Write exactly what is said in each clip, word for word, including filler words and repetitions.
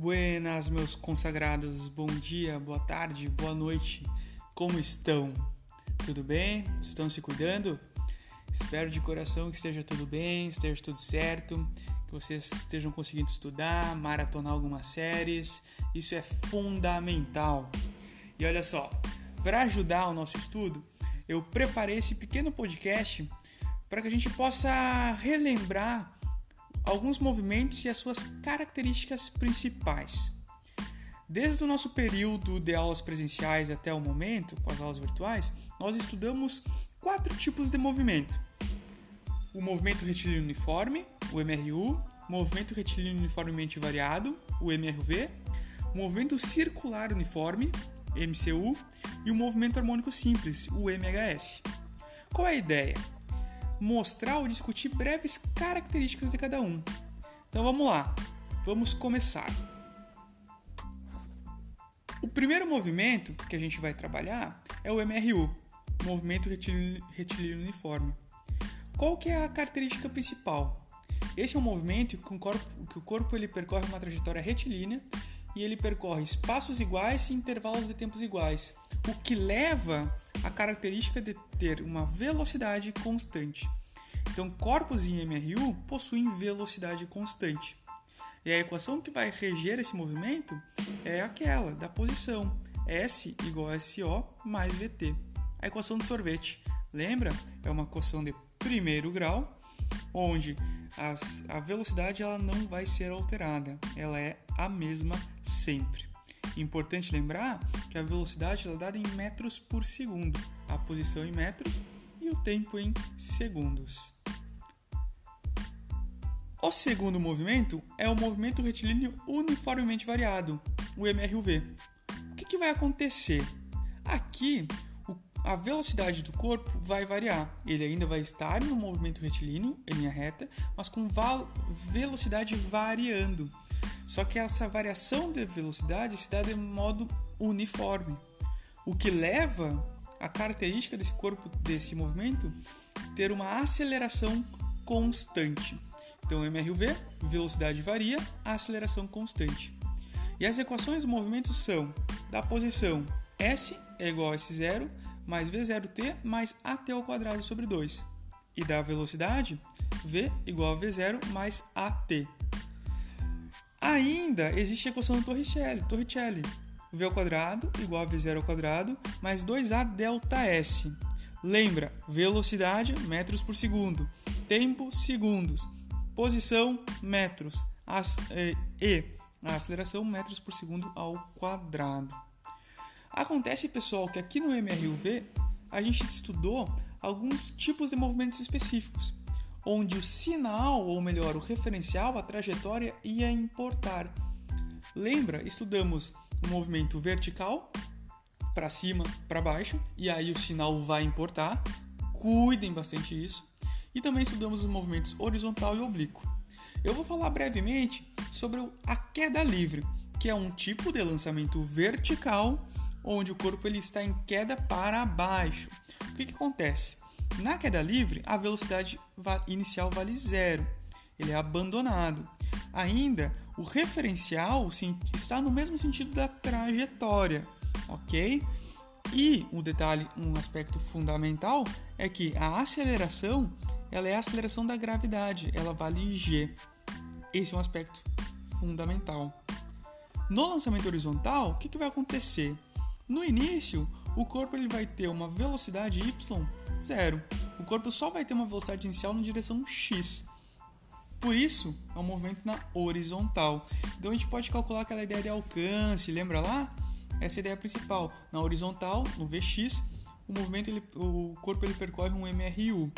Buenas, meus consagrados, bom dia, boa tarde, boa noite, como estão? Tudo bem? Estão se cuidando? Espero de coração que esteja tudo bem, esteja tudo certo, que vocês estejam conseguindo estudar, maratonar algumas séries, isso é fundamental. E olha só, para ajudar o nosso estudo, eu preparei esse pequeno podcast para que a gente possa relembrar alguns movimentos e as suas características principais. Desde o nosso período de aulas presenciais até o momento, com as aulas virtuais, nós estudamos quatro tipos de movimento. O movimento retilíneo uniforme, o M R U, o movimento retilíneo uniformemente variado, o M R U V, o movimento circular uniforme, M C U, e o movimento harmônico simples, o M H S. Qual é a ideia? Mostrar ou discutir breves características de cada um. Então vamos lá, vamos começar. O primeiro movimento que a gente vai trabalhar é o M R U, Movimento Retilíneo Uniforme. Qual que é a característica principal? Esse é um movimento que o corpo, que o corpo ele percorre uma trajetória retilínea e ele percorre espaços iguais e intervalos de tempos iguais, o que leva a característica de ter uma velocidade constante. Então, corpos em M R U possuem velocidade constante. E a equação que vai reger esse movimento é aquela da posição S igual a S O mais V T. A equação de sorvete, lembra? É uma equação de primeiro grau, onde as, a velocidade ela não vai ser alterada, ela é a mesma sempre. Importante lembrar que a velocidade ela é dada em metros por segundo, a posição em metros e o tempo em segundos. O segundo movimento é o movimento retilíneo uniformemente variado, o M R U V. O que, que vai acontecer? Aqui, o, a velocidade do corpo vai variar. Ele ainda vai estar no movimento retilíneo, em linha reta, mas com val- velocidade variando. Só que essa variação de velocidade se dá de modo uniforme, o que leva a característica desse corpo, desse movimento, ter uma aceleração constante. Então, M R U V, velocidade varia, aceleração constante. E as equações do movimento são da posição S é igual a S zero mais V zero T mais A T ao quadrado sobre dois. E da velocidade, V igual a V zero mais A T. Ainda existe a equação do Torricelli, Torricelli, v ao quadrado igual a v zero ao quadrado mais dois a delta s. Lembra, velocidade, metros por segundo, tempo, segundos, posição, metros, as, eh, e a aceleração, metros por segundo ao quadrado. Acontece, pessoal, que aqui no M R U V a gente estudou alguns tipos de movimentos específicos, onde o sinal, ou melhor, o referencial, a trajetória ia importar. Lembra? Estudamos o movimento vertical, para cima, para baixo, e aí o sinal vai importar. Cuidem bastante isso. E também estudamos os movimentos horizontal e oblíquo. Eu vou falar brevemente sobre a queda livre, que é um tipo de lançamento vertical, onde o corpo ele está em queda para baixo. O que, que acontece? Na queda livre, a velocidade inicial vale zero, ele é abandonado. Ainda, o referencial está no mesmo sentido da trajetória, ok? E um detalhe, um aspecto fundamental é que a aceleração, ela é a aceleração da gravidade, ela vale G. Esse é um aspecto fundamental. No lançamento horizontal, o que, que vai acontecer? No início, o corpo ele vai ter uma velocidade Y zero. O corpo só vai ter uma velocidade inicial na direção X. Por isso, é um movimento na horizontal. Então, a gente pode calcular aquela ideia de alcance, lembra lá? Essa é a ideia principal. Na horizontal, no V X, o, movimento, ele, o corpo ele percorre um M R U.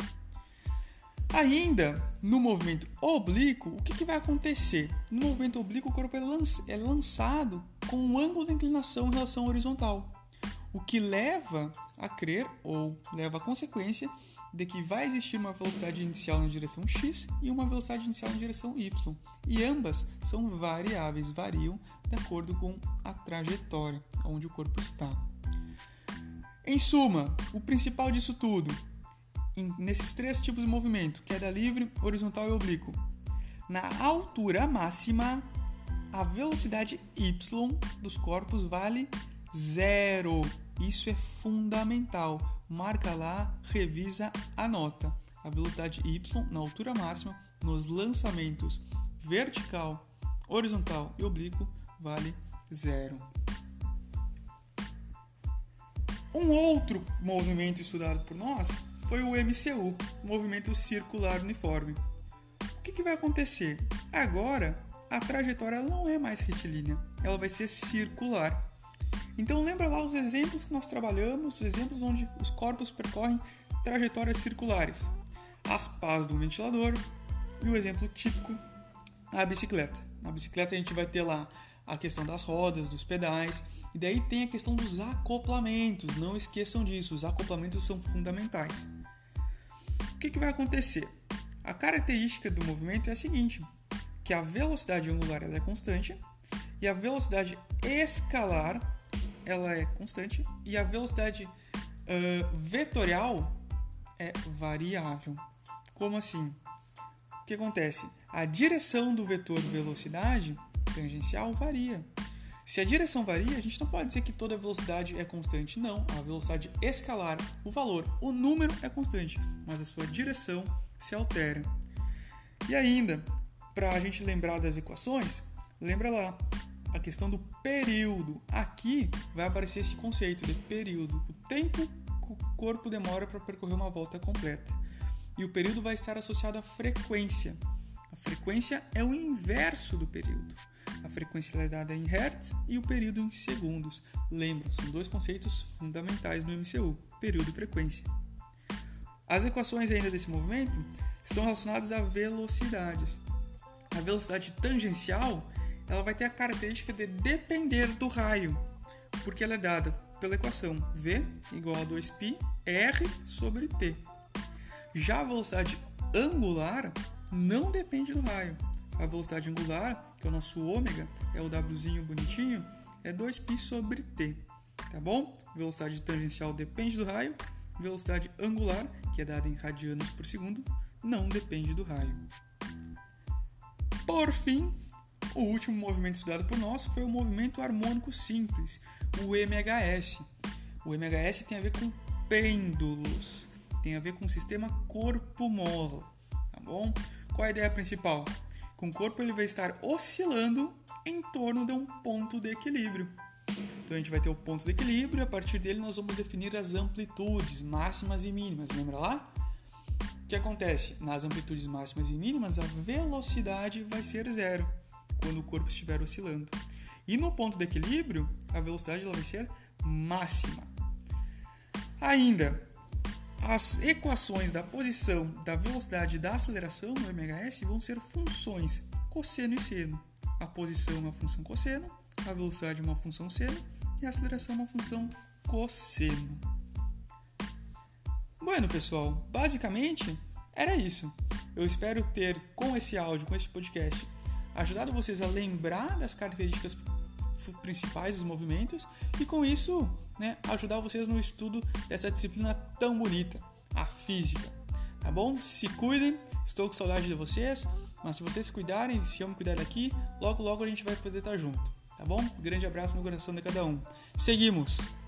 Ainda, no movimento oblíquo, o que, que vai acontecer? No movimento oblíquo, o corpo é lançado com um ângulo de inclinação em relação à horizontal, o que leva a crer, ou leva à consequência, de que vai existir uma velocidade inicial na direção X e uma velocidade inicial na direção Y. E ambas são variáveis, variam de acordo com a trajetória onde o corpo está. Em suma, o principal disso tudo, nesses três tipos de movimento, queda livre, horizontal e oblíquo, na altura máxima, a velocidade y dos corpos vale zero. Isso é fundamental. Marca lá, revisa, anota. A velocidade y na altura máxima nos lançamentos vertical, horizontal e oblíquo vale zero. Um outro movimento estudado por nós foi o M C U, movimento circular uniforme. O que, que vai acontecer? Agora, a trajetória não é mais retilínea, ela vai ser circular. Então lembra lá os exemplos que nós trabalhamos, os exemplos onde os corpos percorrem trajetórias circulares. As pás do ventilador e o exemplo típico, a bicicleta. Na bicicleta a gente vai ter lá a questão das rodas, dos pedais, e daí tem a questão dos acoplamentos. Não esqueçam disso, os acoplamentos são fundamentais. O que, que vai acontecer? A característica do movimento é a seguinte, que a velocidade angular ela é constante, e a velocidade escalar ela é constante, e a velocidade uh, vetorial é variável. Como assim? O que acontece? A direção do vetor velocidade tangencial varia. Se a direção varia, a gente não pode dizer que toda velocidade é constante. Não, a velocidade escalar, o valor, o número é constante, mas a sua direção se altera. E ainda, para a gente lembrar das equações, lembra lá a questão do período. Aqui vai aparecer esse conceito de período. O tempo que o corpo demora para percorrer uma volta completa. E o período vai estar associado à frequência. A frequência é o inverso do período. A frequência é dada em hertz e o período em segundos. Lembram, são dois conceitos fundamentais no M C U, período e frequência. As equações ainda desse movimento estão relacionadas a velocidades. A velocidade tangencial ela vai ter a característica de depender do raio, porque ela é dada pela equação v igual a dois π r sobre t. Já a velocidade angular não depende do raio. A velocidade angular, que é o nosso ômega, é o wzinho bonitinho, é dois π sobre t, tá bom? Velocidade tangencial depende do raio, velocidade angular, que é dada em radianos por segundo, não depende do raio. Por fim, o último movimento estudado por nós foi o movimento harmônico simples, o M H S. O M H S tem a ver com pêndulos, tem a ver com o sistema corpo-mola, tá bom? Qual a ideia principal? Com o corpo ele vai estar oscilando em torno de um ponto de equilíbrio. Então a gente vai ter o ponto de equilíbrio e a partir dele nós vamos definir as amplitudes máximas e mínimas, lembra lá? O que acontece? Nas amplitudes máximas e mínimas a velocidade vai ser zero, quando o corpo estiver oscilando. E no ponto de equilíbrio a velocidade ela vai ser máxima. Ainda, as equações da posição, da velocidade e da aceleração no M H S vão ser funções cosseno e seno. A posição é uma função cosseno, a velocidade é uma função seno e a aceleração é uma função cosseno. Bueno, pessoal, basicamente era isso. Eu espero ter, com esse áudio, com esse podcast, ajudado vocês a lembrar das características principais dos movimentos e, com isso, né, ajudar vocês no estudo dessa disciplina tão bonita, a física, tá bom? Se cuidem, estou com saudade de vocês, mas se vocês se cuidarem, se eu me cuidar daqui, logo logo a gente vai poder estar junto, tá bom? Grande abraço no coração de cada um. Seguimos!